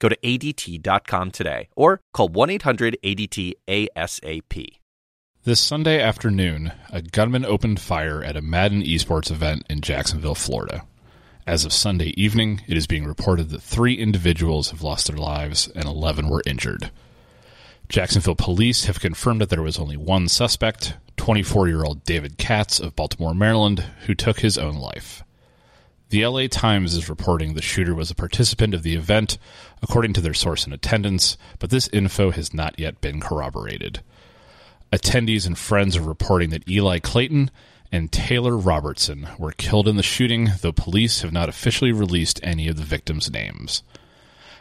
Go to ADT.com today or call 1-800-ADT-ASAP. This Sunday afternoon, a gunman opened fire at a Madden Esports event in Jacksonville, Florida. As of Sunday evening, it is being reported that 3 individuals have lost their lives and 11 were injured. Jacksonville police have confirmed that there was only one suspect, 24-year-old David Katz of Baltimore, Maryland, who took his own life. The LA Times is reporting the shooter was a participant of the event, according to their source in attendance, but this info has not yet been corroborated. Attendees and friends are reporting that Eli Clayton and Taylor Robertson were killed in the shooting, though police have not officially released any of the victims' names.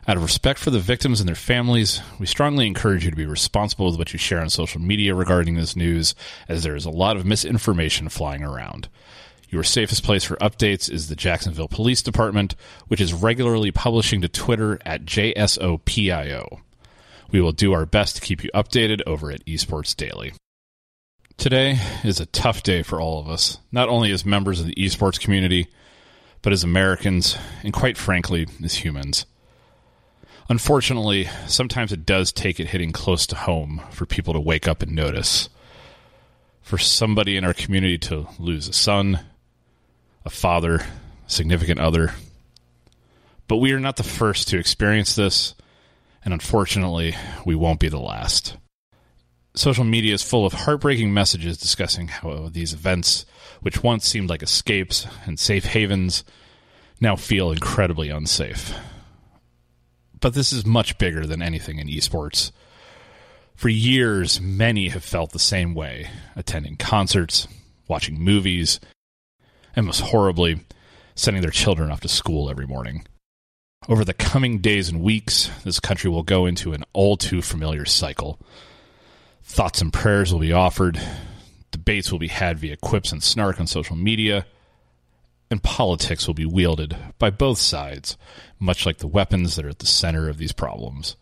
Out of respect for the victims and their families, we strongly encourage you to be responsible with what you share on social media regarding this news, as there is a lot of misinformation flying around. Your safest place for updates is the Jacksonville Police Department, which is regularly publishing to Twitter at JSOPIO. We will do our best to keep you updated over at Esports Daily. Today is a tough day for all of us, not only as members of the esports community, but as Americans, and quite frankly, as humans. Unfortunately, sometimes it does take it hitting close to home for people to wake up and notice. For somebody in our community to lose a son, a father, a significant other. But we are not the first to experience this, and unfortunately, we won't be the last. Social media is full of heartbreaking messages discussing how these events, which once seemed like escapes and safe havens, now feel incredibly unsafe. But this is much bigger than anything in esports. For years, many have felt the same way, attending concerts, watching movies, and most horribly, sending their children off to school every morning. Over the coming days and weeks, this country will go into an all-too-familiar cycle. Thoughts and prayers will be offered, debates will be had via quips and snark on social media, and politics will be wielded by both sides, much like the weapons that are at the center of these problems.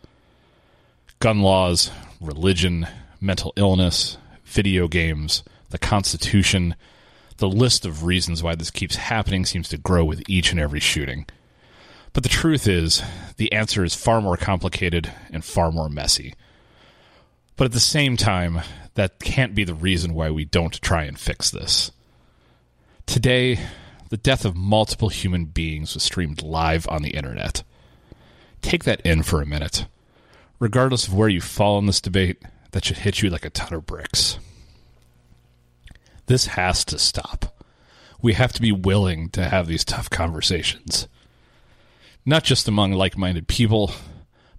Gun laws, religion, mental illness, video games, the Constitution, the list of reasons why this keeps happening seems to grow with each and every shooting. But the truth is, the answer is far more complicated and far more messy. But at the same time, that can't be the reason why we don't try and fix this. Today, the death of multiple human beings was streamed live on the internet. Take that in for a minute. Regardless of where you fall in this debate, that should hit you like a ton of bricks. This has to stop. We have to be willing to have these tough conversations. Not just among like-minded people,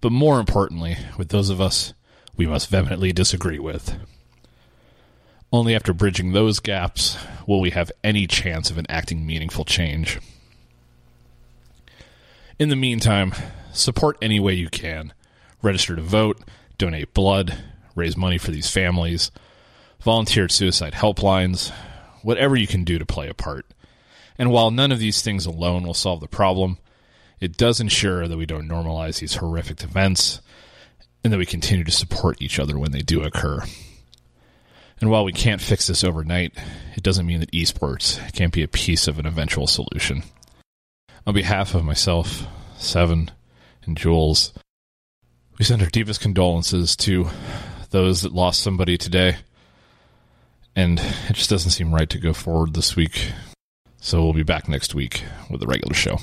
but more importantly, with those of us we must vehemently disagree with. Only after bridging those gaps will we have any chance of enacting meaningful change. In the meantime, support any way you can. Register to vote, donate blood, raise money for these families, volunteer at suicide helplines, whatever you can do to play a part. And while none of these things alone will solve the problem, it does ensure that we don't normalize these horrific events and that we continue to support each other when they do occur. And while we can't fix this overnight, it doesn't mean that esports can't be a piece of an eventual solution. On behalf of myself, Seven, and Jules, we send our deepest condolences to those that lost somebody today. And it just doesn't seem right to go forward this week. So we'll be back next week with the regular show.